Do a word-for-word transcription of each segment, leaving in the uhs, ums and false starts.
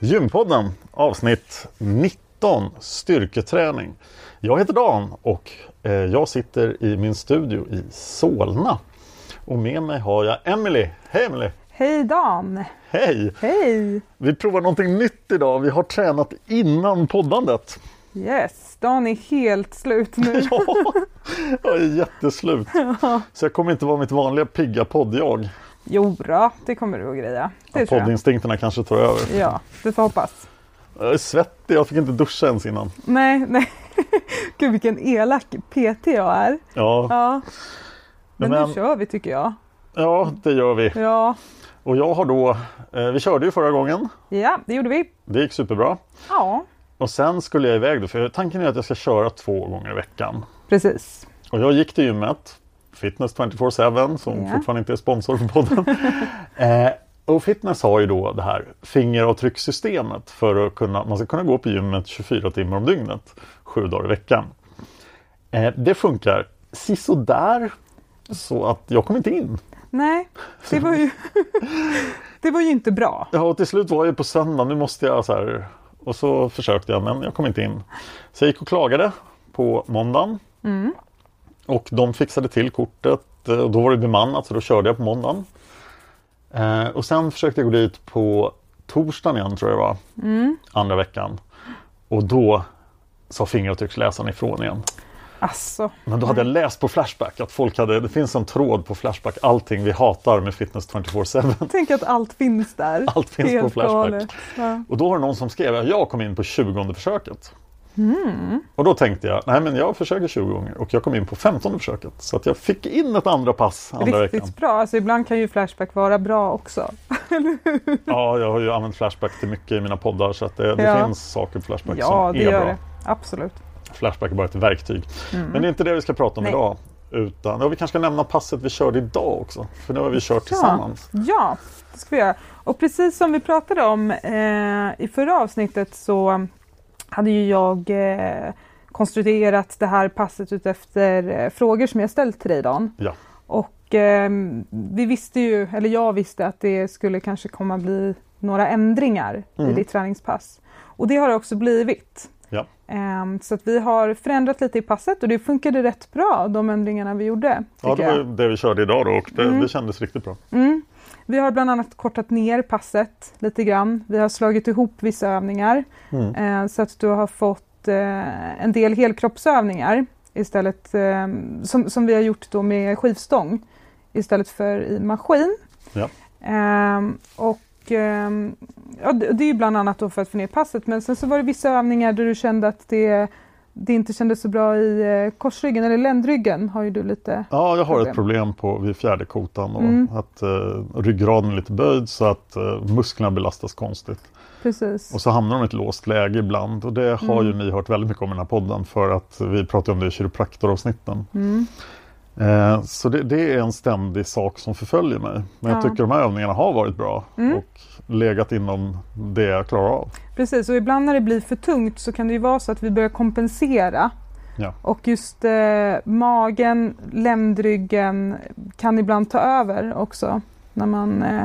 Gympodden, avsnitt nitton, styrketräning. Jag heter Dan och jag sitter i min studio i Solna. Och med mig har jag Emily. Hej Emily! Hej Dan! Hej! Hej! Vi provar någonting nytt idag. Vi har tränat innan poddandet. Yes, Dan är helt slut nu. Ja, jag är jätteslut. Ja. Så jag kommer inte vara mitt vanliga pigga poddjag. Jo då, det kommer du att greja. Det ja, poddinstinkerna jag. kanske tar över. Ja, det får hoppas. Jag är svettig, jag fick inte duscha ens innan. Nej, nej. Gud, vilken elak P T jag är. Ja. Ja. Men, Men nu kör vi, tycker jag. Ja, det gör vi. Ja. Och jag har då... Eh, vi körde ju förra gången. Ja, det gjorde vi. Det gick superbra. Ja. Och sen skulle jag iväg då, för tanken är att jag ska köra två gånger i veckan. Precis. Och jag gick till gymmet. Fitness twenty-four seven, som ja. fortfarande inte är sponsor för podden. eh, och Fitness har ju då det här fingeravtryckssystemet för att kunna, man ska kunna gå på gymmet tjugofyra timmar om dygnet, sju dagar i veckan. Eh, det funkar sisådär, så att jag kom inte in. Nej, det var ju, det var ju inte bra. Ja, och till slut var jag på söndag, nu måste jag så här, och så försökte jag, men jag kom inte in. Så jag gick och klagade på måndagen. Mm. Och de fixade till kortet och då var det bemannat, så då körde jag på måndagen. Eh, och sen försökte jag gå dit på torsdagen igen, tror jag var, mm. andra veckan. Och då sa fingeravtrycksläsaren ifrån igen. Asså. Men då hade jag läst på Flashback att folk hade, det finns en tråd på Flashback, allting vi hatar med Fitness twenty-four seven. Tänk att allt finns där. Allt finns helt på Flashback. Ja. Och då var det någon som skrev att jag kom in på tjugonde försöket. Mm. Och då tänkte jag, nej men jag försöker tjugo gånger och jag kom in på femtonde försöket. Så att jag fick in ett andra pass andra Riktigt veckan. Bra, alltså ibland kan ju Flashback vara bra också, eller hur? Ja, jag har ju använt Flashback till mycket i mina poddar, så att det, ja. det finns saker på Flashback ja, som är gör bra. Ja, det gör det, absolut. Flashback är bara ett verktyg. Mm. Men det är inte det vi ska prata om nej. idag, utan ja, vi kanske ska nämna passet vi körde idag också, för nu har vi kört ja. tillsammans. Ja, det ska vi göra. Och precis som vi pratade om eh, i förra avsnittet så... hade ju jag eh, konstruerat det här passet ut efter eh, frågor som jag ställt till dig, Dan. Ja. Och eh, vi visste ju, eller jag visste att det skulle kanske komma bli några ändringar mm. i ditt träningspass. Och det har det också blivit. Ja. Eh, så att vi har förändrat lite i passet och det funkade rätt bra, de ändringarna vi gjorde. Ja, det var jag. det vi körde idag då och det, mm. det kändes riktigt bra. Mm. Vi har bland annat kortat ner passet lite grann. Vi har slagit ihop vissa övningar mm. eh, så att du har fått eh, en del helkroppsövningar istället eh, som, som vi har gjort då med skivstång istället för i maskin. Ja. Um, och um, ja, det, det är bland annat då för att få ner passet. Men sen så var det vissa övningar där du kände att det, det inte kändes så bra i korsryggen eller ländryggen. Har ju du lite Ja, jag har problem. ett problem på, vid fjärdekotan. Då, mm. Att uh, ryggraden är lite böjd så att uh, musklerna belastas konstigt. Precis. Och så hamnar de i ett låst läge ibland. Och det har mm. ju ni hört väldigt mycket om i den här podden. För att vi pratar om det i kiropraktoravsnitten. Mm. Eh, så det, det är en ständig sak som förföljer mig. Men ja. jag tycker de här övningarna har varit bra. Mm. Och legat inom det jag klarar av. Precis, och ibland när det blir för tungt så kan det ju vara så att vi börjar kompensera. Ja. Och just eh, magen, ländryggen kan ibland ta över också. När man eh,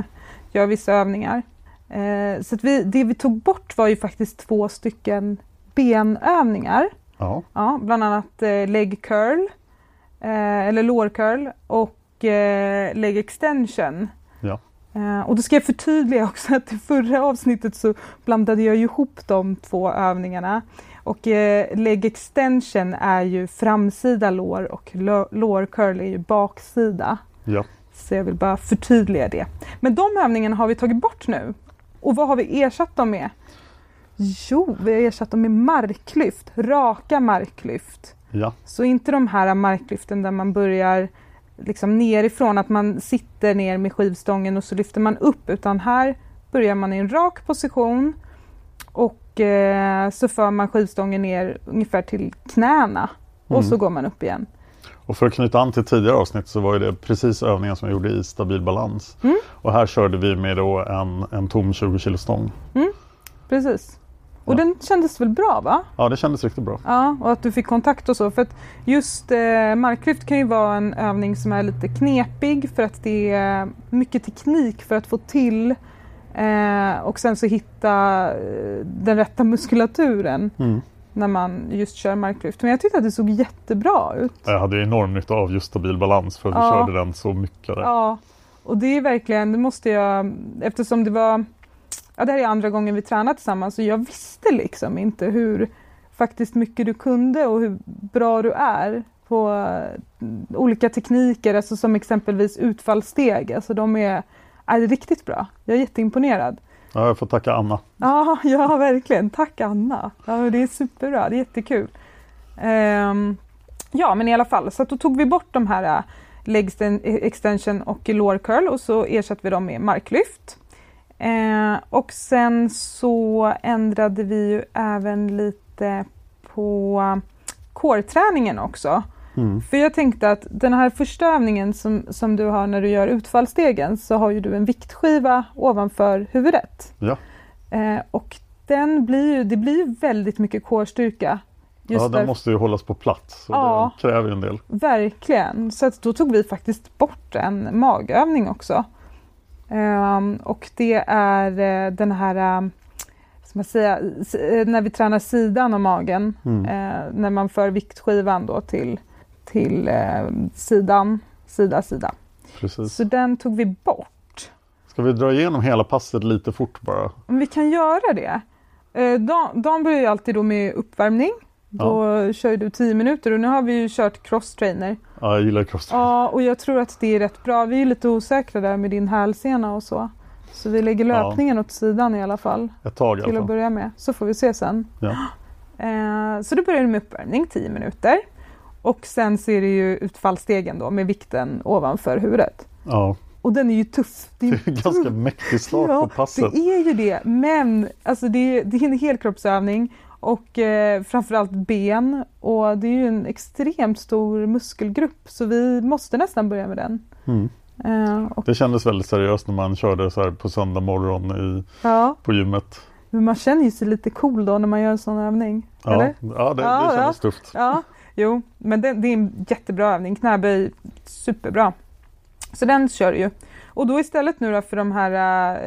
gör vissa övningar. Eh, så att vi, det vi tog bort var ju faktiskt två stycken benövningar. Ja. Ja, bland annat eh, leg curl. Eh, eller lårcurl och eh, leg extension. Ja. Eh, och då ska jag förtydliga också att i förra avsnittet så blandade jag ihop de två övningarna. Och eh, leg extension är ju framsida lår och lo- lårcurl är ju baksida. Ja. Så jag vill bara förtydliga det. Men de övningarna har vi tagit bort nu. Och vad har vi ersatt dem med? Jo, vi har ersatt dem med marklyft. Raka marklyft. Ja. Så inte de här marklyften där man börjar liksom nerifrån, att man sitter ner med skivstången och så lyfter man upp, utan här börjar man i en rak position och eh, så för man skivstången ner ungefär till knäna och mm. så går man upp igen. Och för att knyta an till tidigare avsnitt så var ju det precis övningen som jag gjorde i stabil balans. Mm. Och här körde vi med då en, en tom tjugo kilo stång. Mm. Precis. Och ja. den kändes väl bra, va? Ja, det kändes riktigt bra. Ja, och att du fick kontakt och så. För att just eh, marklyft kan ju vara en övning som är lite knepig. För att det är mycket teknik för att få till. Eh, och sen så hitta den rätta muskulaturen. Mm. När man just kör marklyft. Men jag tyckte att det såg jättebra ut. Jag hade enormt nytta av just stabil balans. För vi ja. körde den så mycket. Där. Ja, och det är verkligen, det måste jag... Eftersom det var... Ja, det här är andra gången vi tränade tillsammans. Så jag visste liksom inte hur faktiskt mycket du kunde och hur bra du är på olika tekniker. Alltså som exempelvis utfallssteg. Alltså de är, är riktigt bra. Jag är jätteimponerad. Ja, jag får tacka Anna. Ja, ja verkligen. Tack Anna. Ja, det är superbra. Det är jättekul. Um, ja, men i alla fall. Så att då tog vi bort de här leg extension och lår curl. Och så ersatte vi dem med marklyft. Eh, och sen så ändrade vi ju även lite på core-träningen också. Mm. För jag tänkte att den här första övningen som, som du har när du gör utfallsstegen, så har ju du en viktskiva ovanför huvudet. Ja. Eh, och den blir ju, det blir ju väldigt mycket core-styrka. Just ja, den där... måste ju hållas på plats. Så ja, det kräver ju en del. Verkligen. Så att då tog vi faktiskt bort en magövning också. Um, och det är uh, den här, uh, ska man säga, s- uh, när vi tränar sidan av magen, mm. uh, när man för viktskivan då till, till uh, sidan, sida, sida. Precis. Så den tog vi bort. Ska vi dra igenom hela passet lite fort bara? Men vi kan göra det. Uh, Dan, Dan börjar ju alltid då med uppvärmning. Då ja. kör du tio minuter och nu har vi ju kört cross-trainer. Ja, jag gillar cross-trainer. Ja, och jag tror att det är rätt bra. Vi är lite osäkra där med din hälsena och så. Så vi lägger löpningen ja. åt sidan i alla fall. Ett tag i alla fall. Till att börja med. Så får vi se sen. Ja. Eh, så då börjar du med uppvärmning, tio minuter. Och sen så är det ju utfallsstegen då med vikten ovanför huvudet. Ja. Och den är ju tuff. Det är, det är tuff. ganska mäktig start ja, på passet. Det är ju det. Men alltså det är, det är en helkroppsövning. Och eh, framförallt ben, och det är ju en extremt stor muskelgrupp så vi måste nästan börja med den. Mm. Eh, och... Det kändes väldigt seriöst när man körde så här på söndag morgon i, ja. på gymmet. Men man känner ju sig lite cool då när man gör en sån övning. Ja, eller? ja det, ja, det kändes ja. tufft. Ja, jo, men det, det är en jättebra övning. Knäböj, superbra. Så den kör ju. Och då istället nu då för de här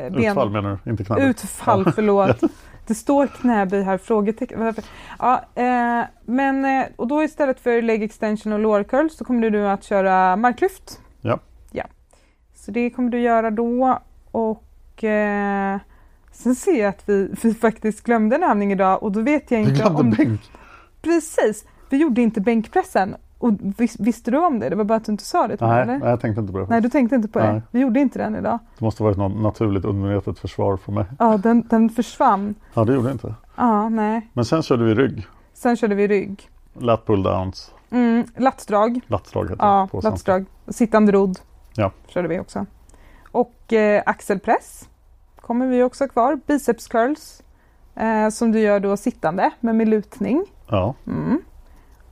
eh, ben... Utfall menar du, inte knäböj. Utfall, förlåt. ja. Det står knäböj här, frågetecken. Ja, eh, men, eh, och då istället för leg extension och lower curl så kommer du att köra marklyft. Ja. ja. Så det kommer du göra då. Och eh, sen ser jag att vi, vi faktiskt glömde en övning idag. Och då vet jag inte om... Vi glömde bänk. Precis. Vi gjorde inte bänkpressen. Och vis, visste du om det? Det var bara att du inte sa det. Nej, eller? Jag tänkte inte på det. Nej, du tänkte inte på det. Nej. Vi gjorde inte den idag. Det måste ha varit något naturligt undermedvetet försvar för mig. Ja, den, den försvann. Ja, det gjorde inte. Ja, nej. Men sen körde vi rygg. Sen körde vi rygg. Lat pull downs. Mm, latsdrag. Latsdrag heter ja, det. Ja, latsdrag. Sittande rodd. Ja. Körde vi också. Och eh, axelpress kommer vi också kvar. Biceps curls. Eh, som du gör då sittande men med lutning. Ja. Mm.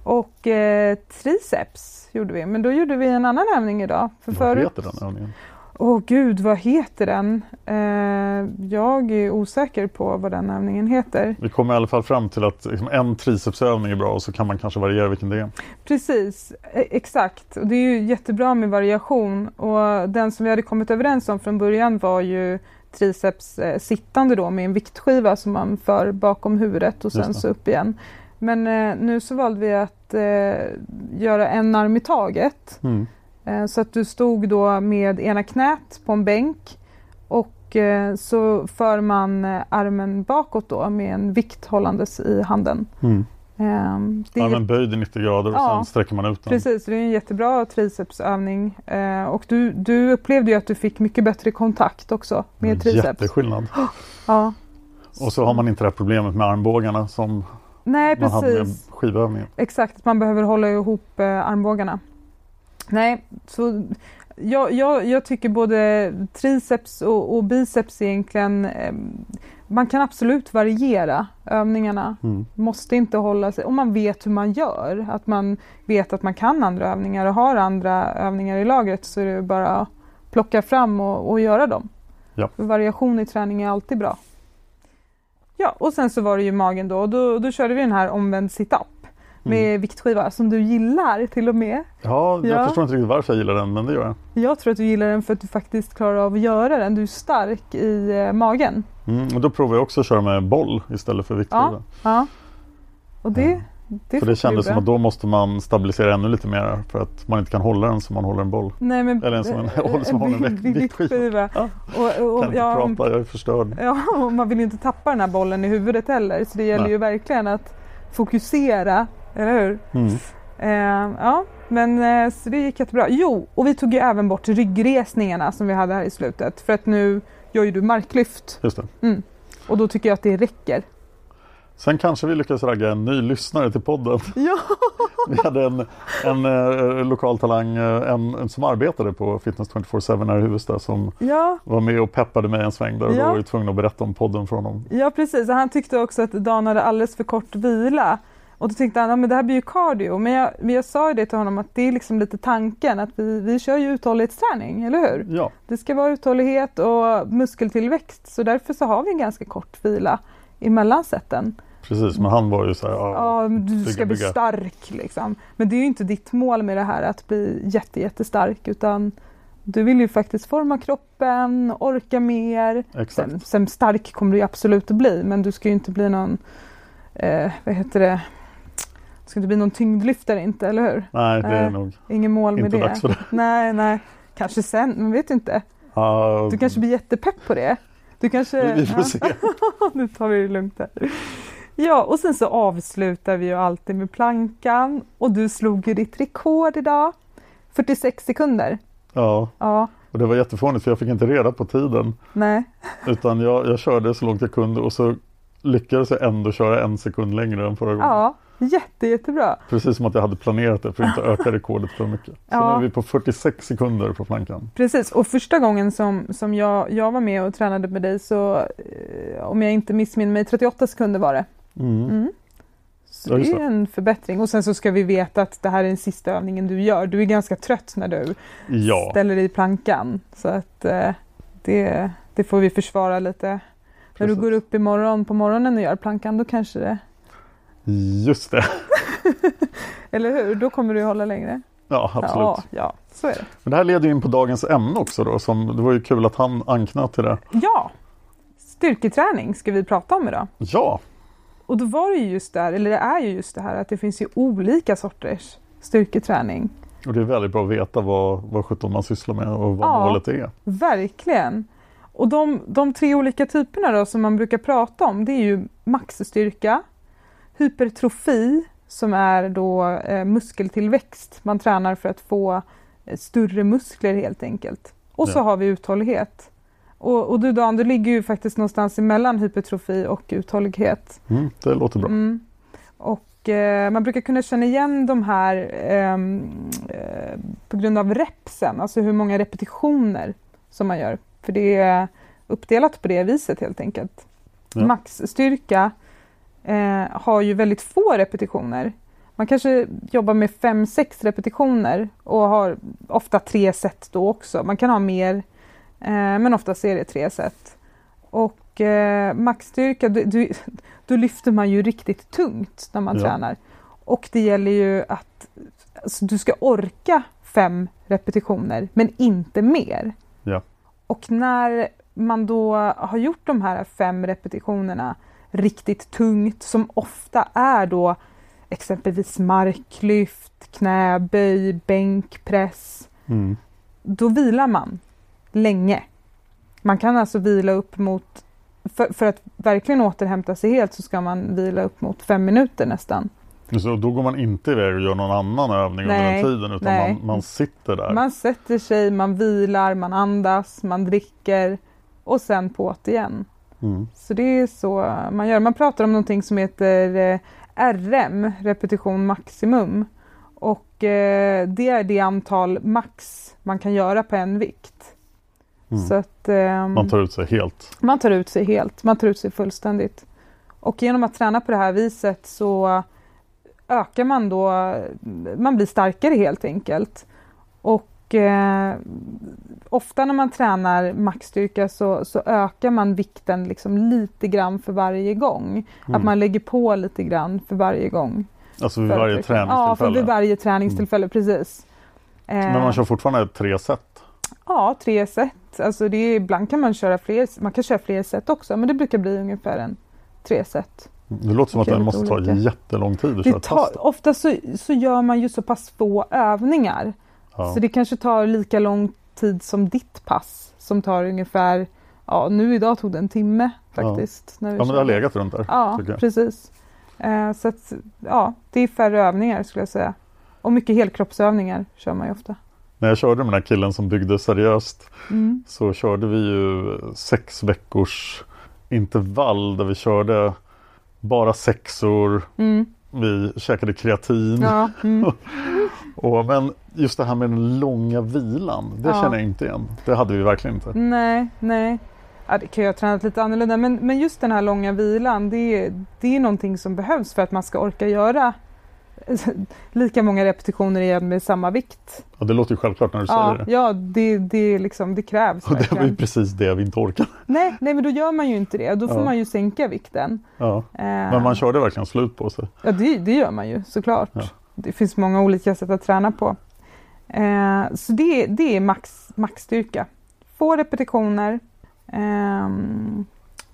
Och eh, triceps gjorde vi. Men då gjorde vi en annan övning idag. För vad förut... heter den övningen? Åh gud, vad heter den? Eh, jag är osäker på vad den övningen heter. Vi kommer i alla fall fram till att liksom, en tricepsövning är bra och så kan man kanske variera vilken det är. Precis, exakt. Och det är ju jättebra med variation. Och den som vi hade kommit överens om från början var ju triceps eh, sittande då med en viktskiva som man för bakom huvudet och sen så upp igen. Men eh, nu så valde vi att eh, göra en arm i taget. Mm. Eh, så att du stod då med ena knät på en bänk. Och eh, så för man eh, armen bakåt då med en vikt hållandes i handen. Mm. Eh, det armen böjde nittio grader och ja, sen sträcker man ut den. Precis, det är en jättebra tricepsövning. Eh, och du, du upplevde ju att du fick mycket bättre kontakt också med en triceps. Jätteskillnad. Oh, ja. Och så har man inte det här problemet med armbågarna som... Nej, man precis. Exakt, man behöver hålla ihop eh, armbågarna. Nej, så jag, jag, jag tycker både triceps och, och biceps egentligen, eh, man kan absolut variera övningarna. Mm. Måste inte hålla sig, om man vet hur man gör, att man vet att man kan andra övningar och har andra övningar i lagret så är det bara att plocka fram och, och göra dem. Ja. För variation i träning är alltid bra. Ja, och sen så var det ju magen då. Och då, då körde vi den här omvänd sit-up med mm. viktskiva som du gillar till och med. Ja, jag ja. förstår inte riktigt varför jag gillar den, men det gör jag. Jag tror att du gillar den för att du faktiskt klarar av att göra den. Du är stark i eh, magen. Mm, och då provar jag också att köra med boll istället för viktskiva. Ja, ja. Och det, mm. det För det kändes som att då måste man stabilisera ännu lite mer för att man inte kan hålla den som man håller en boll. Nej, men, eller en som, en, äh, som äh, håller en vikt, viktskiva. Ja. Och, och, kan ja, inte prata, jag är förstörd. Ja, och man vill ju inte tappa den här bollen i huvudet heller. Så det gäller Nej. ju verkligen att fokusera, eller hur? Mm. Eh, ja, men så det gick jättebra. Jo, och vi tog ju även bort ryggresningarna som vi hade här i slutet. För att nu gör ju du marklyft. Just det. Mm. Och då tycker jag att det räcker. Sen kanske vi lyckas ragga en ny lyssnare till podden. Ja. Vi hade en, en, en lokal talang en, en som arbetade på Fitness twenty-four seven här i Huvudsta som ja. var med och peppade mig en sväng där och ja. då var jag tvungen att berätta om podden för honom. Ja, precis. Han tyckte också att Dan hade alldeles för kort vila. Och då tyckte han att ja, det här blir ju cardio. Men jag, men jag sa ju det till honom att det är liksom lite tanken att vi, vi kör ju uthållighetsträning, eller hur? Ja. Det ska vara uthållighet och muskeltillväxt. Så därför så har vi en ganska kort vila emellan sätten. Precis, men han var ju så här... Ja, ja du bygga, ska bli bygga. stark liksom. Men det är ju inte ditt mål med det här att bli jätte, jättestark utan du vill ju faktiskt forma kroppen, orka mer. Exakt. Sen, sen stark kommer du ju absolut att bli, men du ska ju inte bli någon... Eh, vad heter det? Du ska inte bli någon tyngdlyftare inte, eller hur? Nej, det är eh, nog. Ingen mål med inte det. Dags för det. Nej, nej. Kanske sen, men vet inte. Uh, du kanske blir jättepepp på det. Du kanske... Vi får se. Nu tar vi det lugnt här. Ja, och sen så avslutar vi ju alltid med plankan. Och du slog ju ditt rekord idag. fyrtiosex sekunder. Ja, ja. Och det var jättefånigt för jag fick inte reda på tiden. Nej. Utan jag, jag körde så långt jag kunde och så lyckades jag ändå köra en sekund längre än förra gången. Ja, jätte, jättebra. Precis som att jag hade planerat det för att inte öka rekordet för mycket. Så ja. nu är vi på fyrtiosex sekunder på plankan. Precis, och första gången som, som jag, jag var med och tränade med dig så, om jag inte missminner mig, trettioåtta sekunder var det. Mm. Mm. Så ja, det är en förbättring. Och sen så ska vi veta att det här är den sista övningen du gör. Du är ganska trött när du ja. ställer dig i plankan. Så att eh, det, det får vi försvara lite. Precis. När du går upp imorgon på morgonen och gör plankan, då kanske det... Just det. Eller hur? Då kommer du hålla längre. Ja, absolut. Ja, ja, så är det. Men det här leder ju in på dagens ämne också då. Som, det var ju kul att han anknöt till det. Ja, styrketräning ska vi prata om idag. Ja. Och då var det ju just där, eller det är ju just det här att det finns ju olika sorters styrketräning. Och det är väldigt bra att veta vad, vad sjutton man sysslar med och vad ja, målet är. Verkligen. Och de, de tre olika typerna då som man brukar prata om, det är ju maxstyrka, hypertrofi som är då eh, muskeltillväxt. Man tränar för att få eh, större muskler helt enkelt. Och så ja. Har vi uthållighet. Och, och du Dan, du ligger ju faktiskt någonstans emellan hypertrofi och uthållighet. Mm, det låter bra. Mm. Och eh, man brukar kunna känna igen de här eh, eh, på grund av repsen. Alltså hur många repetitioner som man gör. För det är uppdelat på det viset helt enkelt. Ja. Maxstyrka eh, har ju väldigt få repetitioner. Man kanske jobbar med fem sex repetitioner och har ofta tre set då också. Man kan ha mer, eh, men ofta är det tre set. Och eh, maxstyrka, du, du, då lyfter man ju riktigt tungt när man ja. Tränar. Och det gäller ju att alltså, du ska orka fem repetitioner, men inte mer. Ja. Och när man då har gjort de här fem repetitionerna riktigt tungt, som ofta är då exempelvis marklyft, knäböj, bänkpress, mm. då vilar man länge. Man kan alltså vila upp mot, för, för att verkligen återhämta sig helt så ska man vila upp mot fem minuter nästan. Så då går man inte iväg och gör någon annan övning nej, under den tiden utan man, man sitter där. Man sätter sig, man vilar, man andas, man dricker och sen på't igen. Mm. Så det är så man gör. Man pratar om någonting som heter R M, repetition maximum. Och eh, det är det antal max man kan göra på en vikt. Mm. Så att, eh, man tar ut sig helt. Man tar ut sig helt, man tar ut sig fullständigt. Och genom att träna på det här viset så ökar man då, man blir starkare helt enkelt. Och eh, ofta när man tränar maxstyrka så, så ökar man vikten liksom lite grann för varje gång. Mm. Att man lägger på lite grann för varje gång. Alltså vid för varje för, träningstillfälle? Ja, för vid varje träningstillfälle, mm. precis. Eh, Men man kör fortfarande tre set? Ja, tre set. Alltså det är, ibland kan man köra fler, man kan köra fler set också, men det brukar bli ungefär en tre set. Det låter som okej, att det måste olika. ta jättelång tid att det köra ett pass. Ofta så, så gör man ju så pass få övningar. Ja. Så det kanske tar lika lång tid som ditt pass. Som tar ungefär, ja nu idag tog det en timme faktiskt. Ja, när vi ja men det har legat runt där. Ja, precis. Eh, så att, ja, det är färre övningar skulle jag säga. Och mycket helkroppsövningar kör man ju ofta. När jag körde med den här killen som byggde seriöst mm. så körde vi ju sex veckors intervall där vi körde bara sexor, mm. vi käkade kreatin. Ja, mm. och, men just det här med den långa vilan, det ja. Känner jag inte igen. Det hade vi verkligen inte. Nej, nej. Ja, det kan jag ha tränat lite annorlunda. Men, men just den här långa vilan, det är, det är någonting som behövs för att man ska orka göra lika många repetitioner igen med samma vikt. Ja, det låter ju självklart när du ja, säger det. Ja, det, det, liksom, det krävs. Och det verkligen. Var ju precis det vi inte orkade. Nej, nej, men då gör man ju inte det. Då får ja. Man ju sänka vikten. Ja. Uh, men man kör det verkligen slut på sig. Ja, det, det gör man ju såklart. Ja. Det finns många olika sätt att träna på. Uh, så det, det är max, maxstyrka. Få repetitioner. Uh,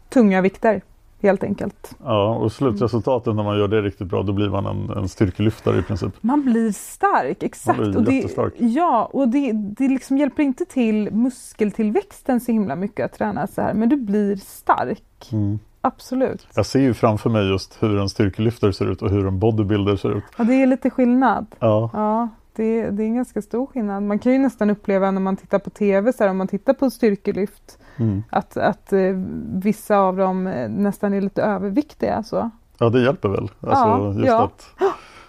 tunga vikter. Helt enkelt. Ja, och slutresultatet mm. när man gör det riktigt bra, då blir man en, en styrkelyftare i princip. Man blir stark, exakt. Man blir och det, jättestark. Ja, och det, det liksom hjälper inte till muskeltillväxten så himla mycket att träna så här, men du blir stark. Mm. Absolut. Jag ser ju framför mig just hur en styrkelyftare ser ut och hur en bodybuilder ser ut. Ja, det är lite skillnad. Ja. Ja det, det är en ganska stor skillnad. Man kan ju nästan uppleva när man tittar på tv, så här, om man tittar på styrkelyft, Mm. Att, att eh, vissa av dem nästan är lite överviktiga. Så. Ja, det hjälper väl. Alltså, ja, just ja. Att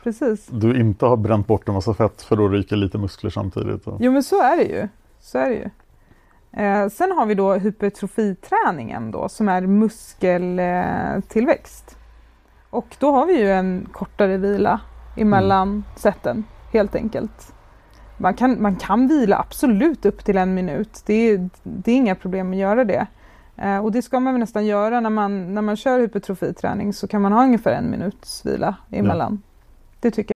precis. Du inte har bränt bort en massa fett för då ryker lite muskler samtidigt. Och jo, men så är det ju. Så är det ju. Eh, sen har vi då hypertrofiträningen då, som är muskeltillväxt. Och då har vi ju en kortare vila emellan mm. sätten, helt enkelt. Man kan, man kan vila absolut upp till en minut. Det är, det är inga problem att göra det. Eh, och det ska man väl nästan göra när man, när man kör hypertrofiträning så kan man ha ungefär en minuts vila emellan. Ja. Det tycker jag.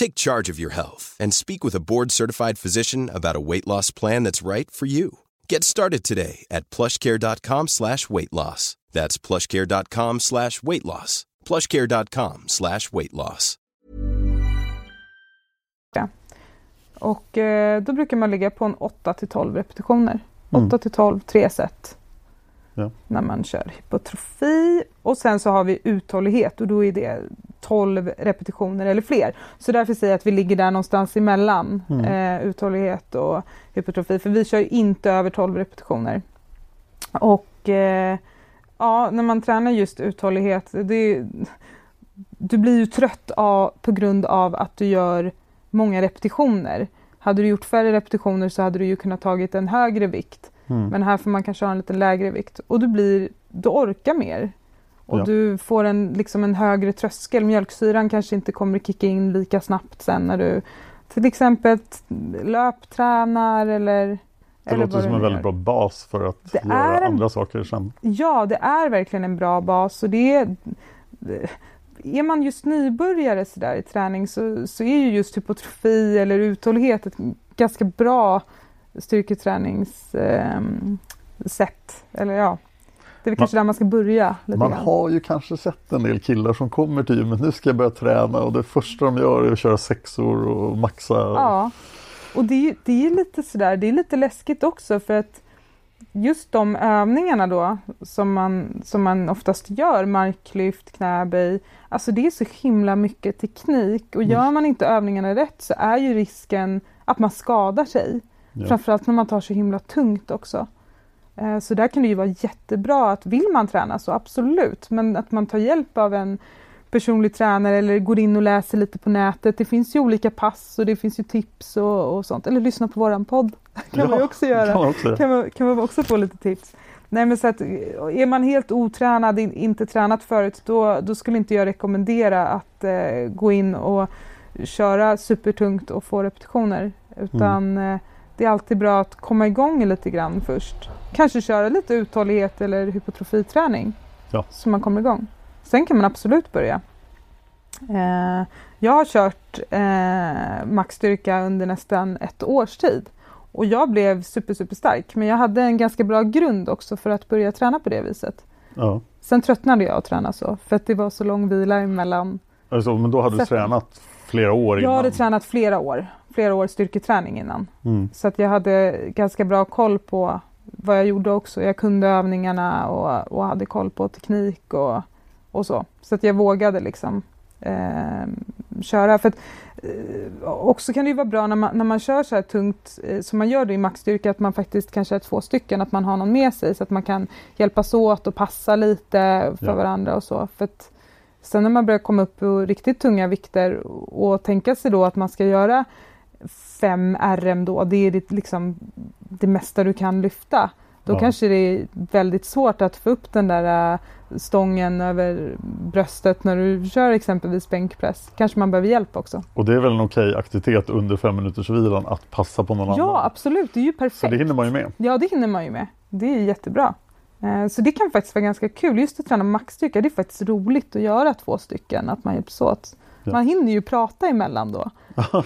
Take charge of your health and speak with a board-certified physician about a weight loss plan that's right for you. Get started today at plushcare.com slash weight loss. That's plushcare.com slash weight loss. plushcare.com slash weight loss. Ja. Och eh, då brukar man ligga på en åtta till tolv repetitioner. Mm. åtta till tolv, tre set. Ja. När man kör hypotrofi. Och sen så har vi uthållighet och då är det tolv repetitioner eller fler. Så därför säger jag att vi ligger där någonstans emellan mm. eh, uthållighet och hypotrofi. För vi kör ju inte över tolv repetitioner. Och... Eh, Ja, när man tränar just uthållighet, det, du blir ju trött av, på grund av att du gör många repetitioner. Hade du gjort färre repetitioner så hade du ju kunnat tagit en högre vikt. Mm. Men här får man kanske ha en lite lägre vikt. Och du, blir, du orkar mer. Och ja. Du får en, liksom en högre tröskel. Mjölksyran kanske inte kommer kicka in lika snabbt sen när du till exempel löptränar eller... Det låter som en väldigt bra bas för att det göra en, andra saker sen. Ja, det är verkligen en bra bas. Och det är, är man just nybörjare så där i träning så, så är ju just hypotrofi eller uthållighet ett ganska bra styrketräningssätt. Eh, eller ja, det är väl man, kanske där man ska börja. Lite man grann. Har ju kanske sett en del killar som kommer till gymmet. Nu ska jag börja träna och det första de gör är att köra sexor och maxa. Ja. Och det, det är lite sådär, det är lite läskigt också för att just de övningarna då som man, som man oftast gör, marklyft, knäböj, alltså det är så himla mycket teknik och gör man inte övningarna rätt så är ju risken att man skadar sig. Ja. Framförallt när man tar så himla tungt också. Så där kan det ju vara jättebra att vill man träna så absolut, men att man tar hjälp av en personlig tränare eller går in och läser lite på nätet. Det finns ju olika pass och det finns ju tips och, och sånt. Eller lyssna på våran podd. Kan ja, man ju också göra. Kan man också, kan man, kan man också få lite tips. Nej, men så att, är man helt otränad, inte tränat förut, då, då skulle inte jag rekommendera att eh, gå in och köra supertungt och få repetitioner. Utan mm. eh, det är alltid bra att komma igång lite grann först. Kanske köra lite uthållighet eller hypotrofiträning. Ja. Så man kommer igång. Sen kan man absolut börja. Eh, jag har kört eh, maxstyrka under nästan ett års tid. Och jag blev super, super stark. Men jag hade en ganska bra grund också för att börja träna på det viset. Ja. Sen tröttnade jag att träna så. För att det var så lång vila emellan. Alltså, men då hade så du tränat flera år innan? Jag hade tränat flera år. Flera år styrketräning innan. Mm. Så att jag hade ganska bra koll på vad jag gjorde också. Jag kunde övningarna och, och hade koll på teknik och... Och så så att jag vågade liksom eh, köra. För att, eh, också kan det ju vara bra när man, när man kör så här tungt eh, som man gör det i maxstyrka att man faktiskt kanske är två stycken. Att man har någon med sig så att man kan hjälpas åt och passa lite för ja. Varandra och så. För att sen när man börjar komma upp på riktigt tunga vikter och tänka sig då att man ska göra fem R M då. Det är det, liksom, det mesta du kan lyfta. Då ja. Kanske det är väldigt svårt att få upp den där stången över bröstet när du kör exempelvis bänkpress. Kanske man behöver hjälp också. Och det är väl en okej aktivitet under fem minuters vilan att passa på någon ja, annan? Ja, absolut. Det är ju perfekt. Så det hinner man ju med. Ja, det hinner man ju med. Det är jättebra. Så det kan faktiskt vara ganska kul. Just att träna maxstyrka, det är faktiskt roligt att göra två stycken. Att man hjälps åt. Ja. Man hinner ju prata emellan då.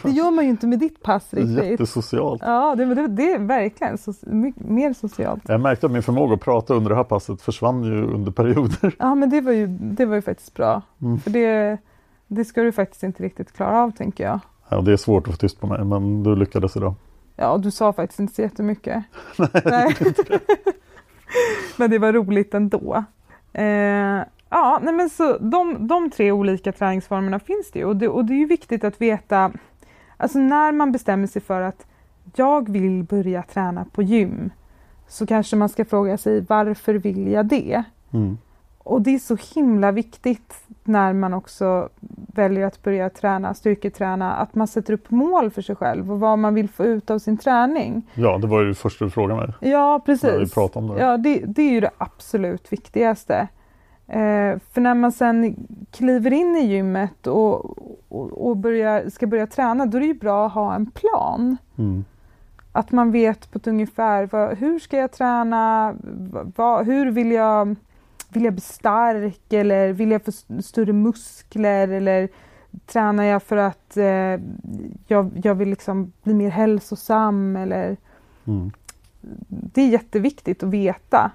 Det gör man ju inte med ditt pass riktigt. Jättesocialt. Ja, det, det, det är verkligen so- mycket mer socialt. Jag märkte att min förmåga att prata under det här passet försvann ju under perioder. Ja, men det var ju, det var ju faktiskt bra. Mm. För det, det ska du faktiskt inte riktigt klara av, tänker jag. Ja, det är svårt att få tyst på mig, men du lyckades idag. Ja, du sa faktiskt inte så jättemycket. Nej. Men det var roligt ändå. Eh, ja, nej men så de, de tre olika träningsformerna finns det ju. Och det, och det är ju viktigt att veta, alltså när man bestämmer sig för att jag vill börja träna på gym, så kanske man ska fråga sig, varför vill jag det? Mm. Och det är så himla viktigt när man också väljer att börja träna, styrketräna, att man sätter upp mål för sig själv och vad man vill få ut av sin träning. Ja, det var ju det första du frågade mig. Ja, precis. När vi pratade om det. Ja, det, det är ju det absolut viktigaste. Eh, för när man sen kliver in i gymmet och, och, och börjar, ska börja träna, då är det ju bra att ha en plan. Mm. Att man vet på ett ungefär, vad, hur ska jag träna, vad, hur vill jag... Vill jag bli stark, eller vill jag få större muskler, eller tränar jag för att eh, jag, jag vill liksom bli mer hälsosam? Eller... Mm. Det är jätteviktigt att veta.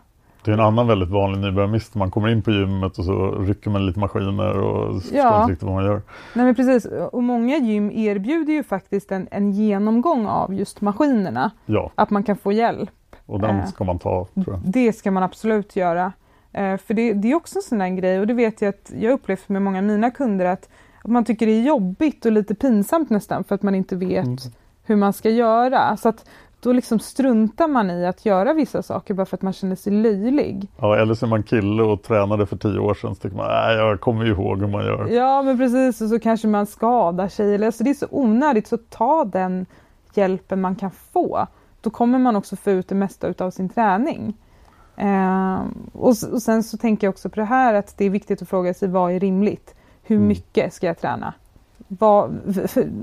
Det är en annan väldigt vanlig nybörjarmiss. Man kommer in på gymmet och så rycker man lite maskiner och förstår ja. inte riktigt vad man gör. Nej, men precis. Och många gym erbjuder ju faktiskt en, en genomgång av just maskinerna. Ja. Att man kan få hjälp. Och den ska man ta, tror jag. Det ska man absolut göra. För det, det är också en sån där grej, och det vet jag att jag upplevt med många av mina kunder, att man tycker det är jobbigt och lite pinsamt nästan för att man inte vet mm. hur man ska göra. Så att då liksom struntar man i att göra vissa saker bara för att man känner sig löjlig. Ja, eller så är man kille och tränade för tio år sedan, så tycker man, nej, jag kommer ju ihåg hur man gör. Ja, men precis, och så kanske man skadar sig. Eller, så det är så onödigt, så ta den hjälpen man kan få. Då kommer man också få ut det mesta av sin träning. Eh, och, och sen så tänker jag också på det här, att det är viktigt att fråga sig, vad är rimligt? Hur mm. mycket ska jag träna? Vad,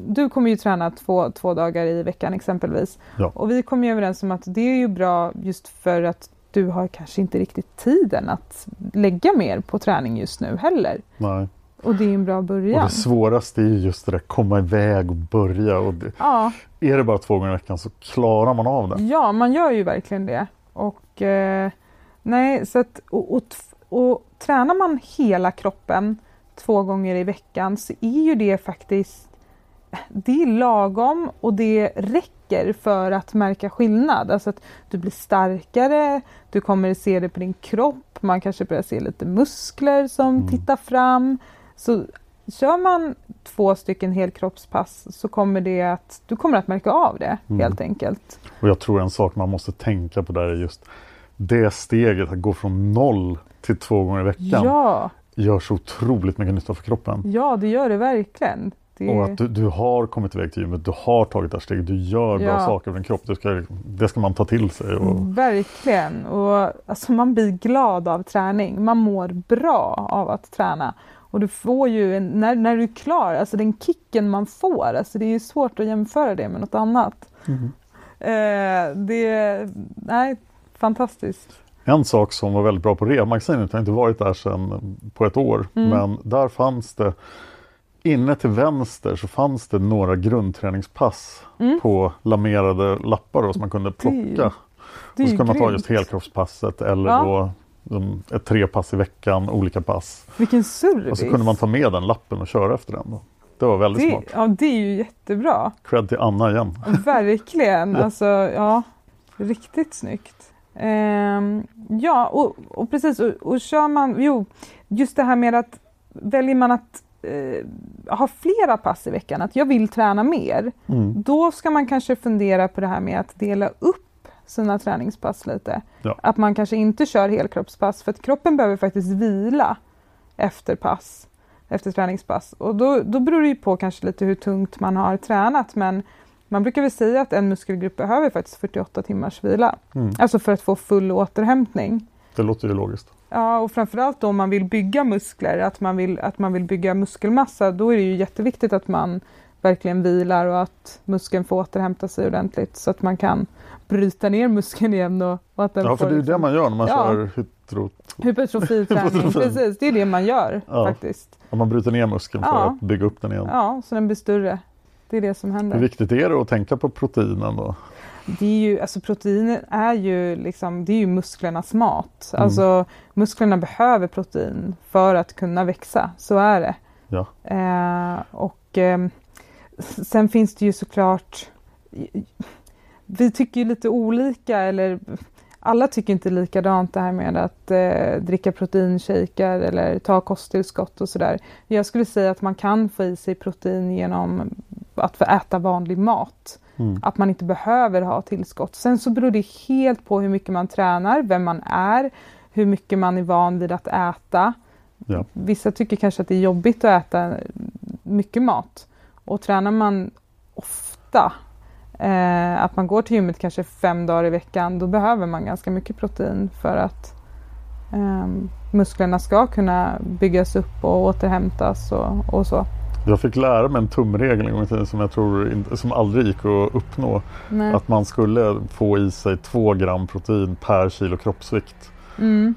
du kommer ju träna två, två dagar i veckan exempelvis. Ja. Och vi kommer ju överens om att det är ju bra, just för att du har kanske inte riktigt tiden att lägga mer på träning just nu heller. Nej. Och det är en bra början. Och det svåraste är just det där, komma iväg och börja. Och det, ja. Är det bara två gånger i veckan så klarar man av det. Ja, man gör ju verkligen det. Och... Eh, Nej, så att, och, och, och tränar man hela kroppen två gånger i veckan, så är ju det faktiskt, det är lagom, och det räcker för att märka skillnad. Alltså att du blir starkare, du kommer se det på din kropp, man kanske börjar se lite muskler som mm. tittar fram. Så kör man två stycken helkroppspass, så kommer det att, du kommer att märka av det mm. helt enkelt. Och jag tror en sak man måste tänka på där är just det steget, att gå från noll till två gånger i veckan, ja. gör så otroligt mycket nytta för kroppen. Ja, det gör det verkligen. Det... Och att du, du har kommit iväg till gymmet, du har tagit det här steget, du gör ja. bra saker för din kropp. Du ska, det ska man ta till sig. Och... Verkligen. Och, alltså, man blir glad av träning. Man mår bra av att träna. Och du får ju, en, när, när du är klar, alltså den kicken man får, alltså, det är ju svårt att jämföra det med något annat. Mm. Eh, det, nej... Fantastiskt. En sak som var väldigt bra på Rehab-magasinet, jag har inte varit där sedan på ett år, mm. men där fanns det, inne till vänster så fanns det några grundträningspass mm. på lamerade lappar då, som man kunde plocka. Då skulle man ta just helkroppspasset eller ja. då um, ett tre pass i veckan, olika pass. Vilken service! Och så kunde man ta med den lappen och köra efter den då. Det var väldigt det, smart. Ja, det är ju jättebra. Cred till Anna igen. Verkligen, alltså ja, riktigt snyggt. Um, ja, och, och precis, och, och kör man, jo, just det här med att väljer man att eh, ha flera pass i veckan, att jag vill träna mer, mm. då ska man kanske fundera på det här med att dela upp sina träningspass lite. Ja. Att man kanske inte kör helkroppspass, för att kroppen behöver faktiskt vila efter pass, efter träningspass. Och då, då beror det ju på kanske lite hur tungt man har tränat, men man brukar väl säga att en muskelgrupp behöver faktiskt fyrtioåtta timmars vila. Mm. Alltså för att få full återhämtning. Det låter ju logiskt. Ja, och framförallt då om man vill bygga muskler, att man vill, att man vill bygga muskelmassa, då är det ju jätteviktigt att man verkligen vilar och att muskeln får återhämta sig ordentligt, så att man kan bryta ner muskeln igen. Och, och att den ja, för det är ju det man gör när man ja. kör hypertrofiträning. Hypertrofiträning, precis. Det är det man gör ja. faktiskt. Att man bryter ner muskeln för ja. att bygga upp den igen. Ja, så den blir större. Det är det som händer. Hur viktigt är det att tänka på proteinen då? Det är ju, alltså proteiner är ju liksom, det är ju musklernas mat. Mm. Alltså musklerna behöver protein för att kunna växa. Så är det. Ja. Eh, och eh, sen finns det ju såklart, vi tycker ju lite olika, eller alla tycker inte likadant det här med att eh, dricka proteinshaker eller ta kosttillskott och sådär. Jag skulle säga att man kan få i sig protein genom att få äta vanlig mat. Mm. Att man inte behöver ha tillskott. Sen så beror det helt på hur mycket man tränar, vem man är, hur mycket man är van vid att äta. Ja. Vissa tycker kanske att det är jobbigt att äta mycket mat. Och tränar man ofta, eh, att man går till gymmet kanske fem dagar i veckan, då behöver man ganska mycket protein för att eh, musklerna ska kunna byggas upp och återhämtas och, och så. Jag fick lära mig en tumregel en gång i tiden som jag tror som aldrig gick att uppnå. Nej. Att man skulle få i sig två gram protein per kilo kroppsvikt. Mm.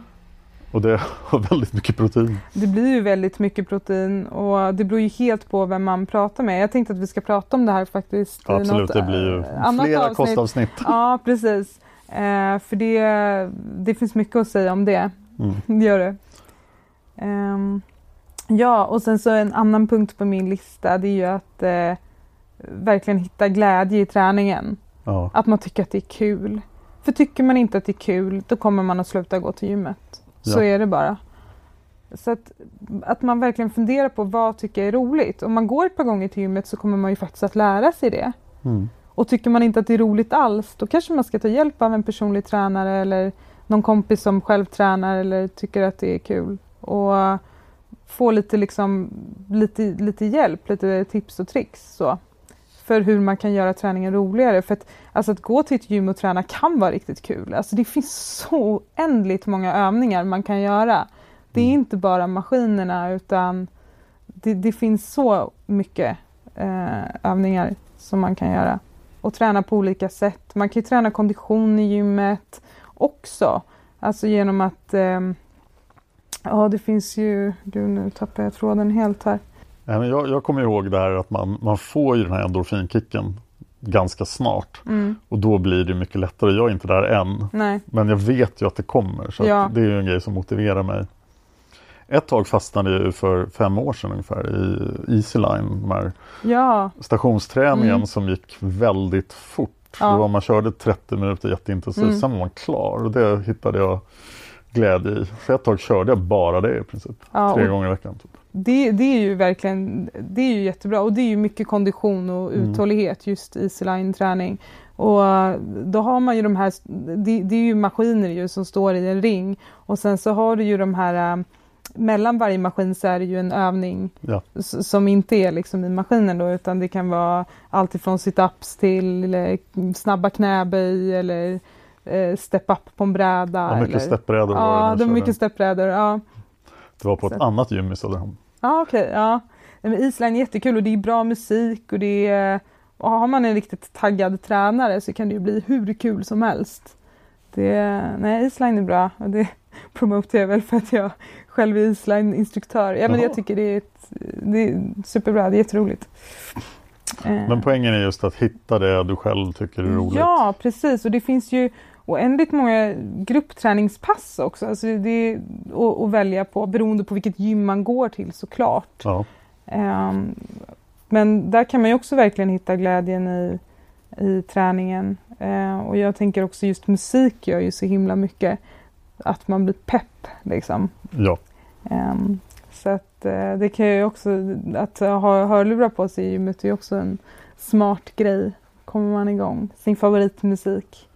Och det har väldigt mycket protein. Det blir ju väldigt mycket protein, och det beror ju helt på vem man pratar med. Jag tänkte att vi ska prata om det här faktiskt. Ja, absolut, det blir ju flera avsnitt. Kostavsnitt. Ja, precis. Eh, för det, det finns mycket att säga om det. Mm. Det gör det. Um, ja, och sen så en annan punkt på min lista, det är ju att eh, verkligen hitta glädje i träningen. Ja. Att man tycker att det är kul. För tycker man inte att det är kul, då kommer man att sluta gå till gymmet. Så ja. Är det bara. Så att, att man verkligen funderar på vad tycker jag är roligt. Om man går ett par gånger till gymmet så kommer man ju faktiskt att lära sig det. Mm. Och tycker man inte att det är roligt alls, då kanske man ska ta hjälp av en personlig tränare eller någon kompis som själv tränar eller tycker att det är kul. Och få lite, liksom, lite, lite hjälp, lite tips och tricks så. För hur man kan göra träningen roligare. För att, alltså att gå till ett gym och träna kan vara riktigt kul. Alltså det finns så oändligt många övningar man kan göra. Det är inte bara maskinerna, utan det, det finns så mycket eh, övningar som man kan göra. Och träna på olika sätt. Man kan ju träna kondition i gymmet också. Alltså genom att... Eh, ja, det finns ju... Gud, nu tappar jag tråden helt här. Jag, jag kommer ihåg det här att man, man får ju den här endorfinkicken ganska snart. Mm. Och då blir det mycket lättare. Jag är inte där än. Nej. Men jag vet ju att det kommer. Så ja. Att det är ju en grej som motiverar mig. Ett tag fastnade jag ju för fem år sedan ungefär i EasyLine. De här ja. Stationsträningen mm. som gick väldigt fort. Ja. Det var, man körde trettio minuter jätteintensivt. Mm. Sen var man klar. Och det hittade jag glädje i. Så ett tag körde jag bara det i princip. Ja, Tre och... gånger i veckan typ. Det, det är ju verkligen, det är ju jättebra, och det är ju mycket kondition och uthållighet just i easyline-träning. Och då har man ju de här, det, det är ju maskiner ju som står i en ring, och sen så har du ju de här, mellan varje maskin så är det ju en övning ja. Som inte är liksom i maskinen då, utan det kan vara allt ifrån sit-ups till snabba knäböj eller eh, step-up på en bräda. Ja, mycket eller, steppbrädor. Ja, det är mycket steppbrädor, ja. Det var på ett så. Annat gym i Söderhamn. Ah, okay, ja, okej. Island är jättekul, och det är bra musik, och det är, och har man en riktigt taggad tränare så kan det ju bli hur kul som helst. Det, nej, Island är bra, och det promotar jag väl för att jag själv är Island-instruktör. Ja, men jag tycker det är, ett, det är superbra, det är jätteroligt. Men poängen är just att hitta det du själv tycker är roligt. Ja, precis. Och det finns ju oändligt många gruppträningspass också. Alltså det är att välja på beroende på vilket gym man går till såklart. Ja. Um, men där kan man ju också verkligen hitta glädjen i, i träningen. Uh, och jag tänker också just musik gör ju så himla mycket. Att man blir pepp liksom. Ja. Um, så att uh, det kan ju också, att ha hörlurar på sig i gymmet är ju också en smart grej. Kommer man igång. Sin favoritmusik.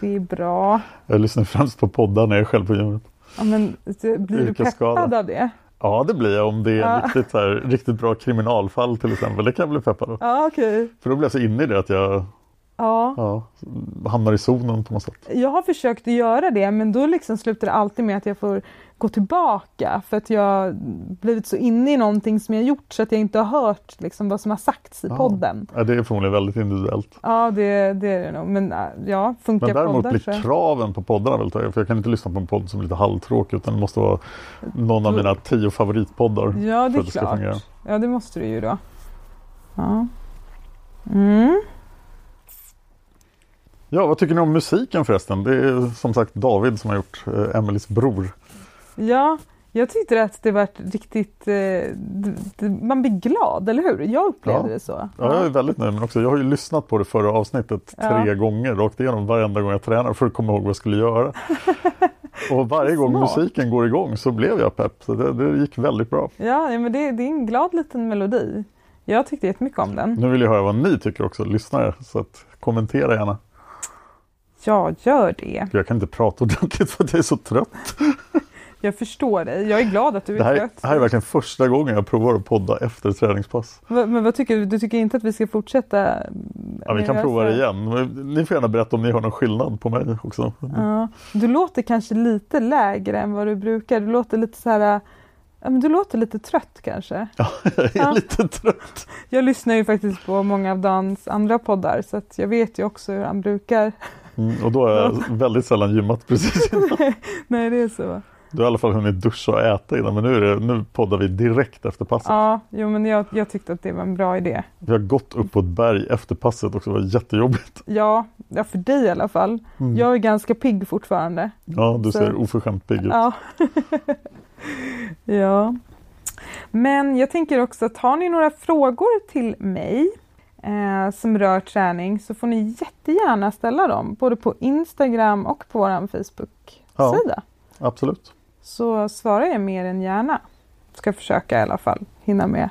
Det är bra. Jag lyssnar främst på poddar när jag är själv på gymmet. Ja, men blir du peppad av det? Ja, det blir jag. Om det är ja. riktigt, så här, riktigt bra kriminalfall till exempel. Det kan jag bli peppad av. Ja, okej. Okay. För då blir jag så inne i det att jag ja. Ja, hamnar i zonen på något sätt. Jag har försökt att göra det, men då liksom slutar det alltid med att jag får gå tillbaka. För att jag blivit så inne i någonting som jag gjort så att jag inte har hört liksom, vad som har sagts i ja. podden. Ja, det är förmodligen väldigt individuellt. Ja, det, det är det nog. Men, ja, funkar Men däremot poddar, blir så... kraven på poddarna väldigt höga. För jag kan inte lyssna på en podd som är lite halvtråkig, utan det måste vara någon av mina tio favoritpoddar. Ja, det är klart. Fungera. Ja, det måste du ju då. Ja. Mm. Ja, vad tycker ni om musiken förresten? Det är som sagt David som har gjort eh, Emelies bror. Ja, Jag tyckte att det var riktigt... Eh, man blir glad, eller hur? Jag upplevde ja. det så. Ja, jag är väldigt nöjd men också. Jag har ju lyssnat på det förra avsnittet ja. tre gånger. Rakt igenom varenda gång jag tränar för att komma ihåg vad jag skulle göra. Och varje gång musiken går igång så blev jag pepp. Så det, det gick väldigt bra. Ja, men det, det är en glad liten melodi. Jag tyckte jättemycket om den. Nu vill jag höra vad ni tycker också, lyssnare. Så att, kommentera gärna. Ja, gör det. Jag kan inte prata ordentligt för att jag är så trött. Jag förstår dig. Jag är glad att du är trött. Det här är verkligen första gången jag provar att podda efter träningspass. Va, men vad tycker du? Du tycker inte att vi ska fortsätta? Ja, vi kan rösa. prova det igen. Ni får gärna berätta om ni har någon skillnad på mig också. Ja. Du låter kanske lite lägre än vad du brukar. Du låter lite så här... Du låter lite trött kanske. Ja, jag är ja. lite trött. Jag lyssnar ju faktiskt på många av Dans andra poddar. Så att jag vet ju också hur han brukar. Mm, och då är jag väldigt sällan gymmat precis innan. Nej, det är så. Du har i alla fall hunnit duscha och äta innan, men nu, är det, nu poddar vi direkt efter passet. Ja, jo, men jag, jag tyckte att det var en bra idé. Vi har gått upp på ett berg efter passet också, det var jättejobbigt. Ja, ja för dig i alla fall. Mm. Jag är ganska pigg fortfarande. Ja, du så. ser oförskämt pigg ut. Ja. ja. Men jag tänker också att har ni några frågor till mig eh, som rör träning så får ni jättegärna ställa dem. Både på Instagram och på vår Facebook-sida. Ja, absolut. Så svarar jag mer än gärna. Ska försöka i alla fall hinna med.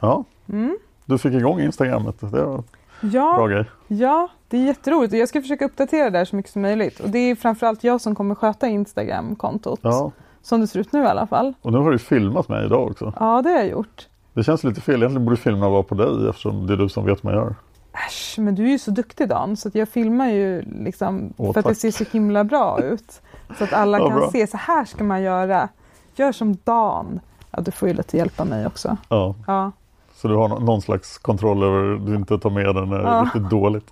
Ja, mm. du fick igång Instagramet. Det var ja, bra grej. Ja, det är jätteroligt. Och jag ska försöka uppdatera det här så mycket som möjligt. Och det är framförallt jag som kommer sköta Instagram-kontot. Ja. Som det ser ut nu i alla fall. Och nu har du filmat mig idag också. Ja, det har jag gjort. Det känns lite fel. Egentligen borde filmerna vara på dig eftersom det är du som vet vad man gör. Äsch, men du är ju så duktig Dan. Så att jag filmar ju liksom Åh, för att tack. det ser så himla bra ut. Så att alla ja, kan bra. se, så här ska man göra. Gör som Dan. Ja, du får ju lite hjälpa mig också. Ja. ja. Så du har någon slags kontroll över att du inte tar med den när ja. det är riktigt dåligt.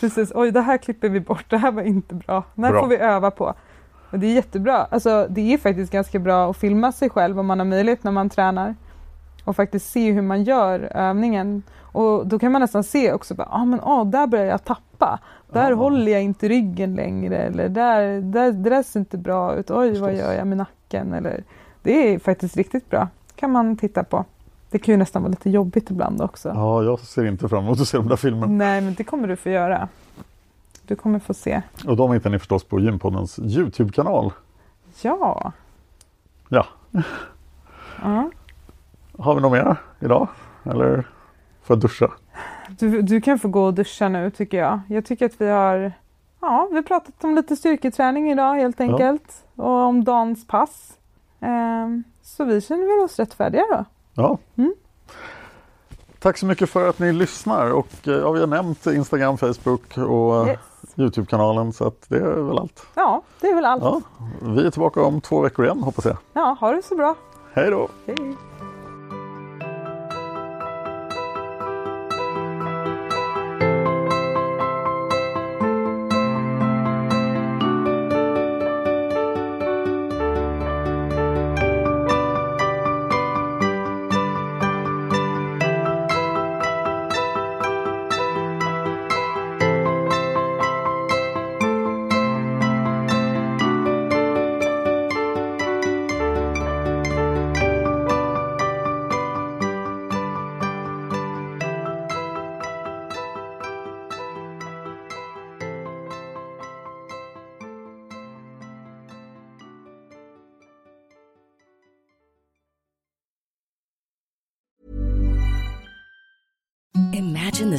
Precis. Oj, det här klipper vi bort. Det här var inte bra. Det här bra. får vi öva på. Och det är jättebra. Alltså, det är faktiskt ganska bra att filma sig själv om man har möjlighet när man tränar. Och faktiskt se hur man gör övningen. Och då kan man nästan se också. Ja, ah, men ah, där börjar jag tappa. Där ja. håller jag inte ryggen längre. Eller där, där, det där ser inte bra ut. Oj, Förstås. vad gör jag med nacken? Eller, det är faktiskt riktigt bra. Kan man titta på. Det kan ju nästan vara lite jobbigt ibland också. Ja, jag ser inte fram emot att se de där filmerna. Nej, men det kommer du få göra. Du kommer få se. Och de hittar ni förstås på Gympodens YouTube-kanal. Ja. Ja. Mm. Har vi något mer idag? Eller får jag duscha? Du, du kan få gå och duscha nu tycker jag. Jag tycker att vi har ja, vi har pratat om lite styrketräning idag helt enkelt. Ja. Och om dagens pass. Ehm, så vi känner väl oss rättfärdiga då. Ja. Mm. Tack så mycket för att ni lyssnar. Och ja, vi har nämnt Instagram, Facebook och yes. YouTube-kanalen. Så att det är väl allt. Ja, det är väl allt. Ja, vi är tillbaka om två veckor igen hoppas jag. Ja, ha det så bra. Hej då. Hej. Imagine the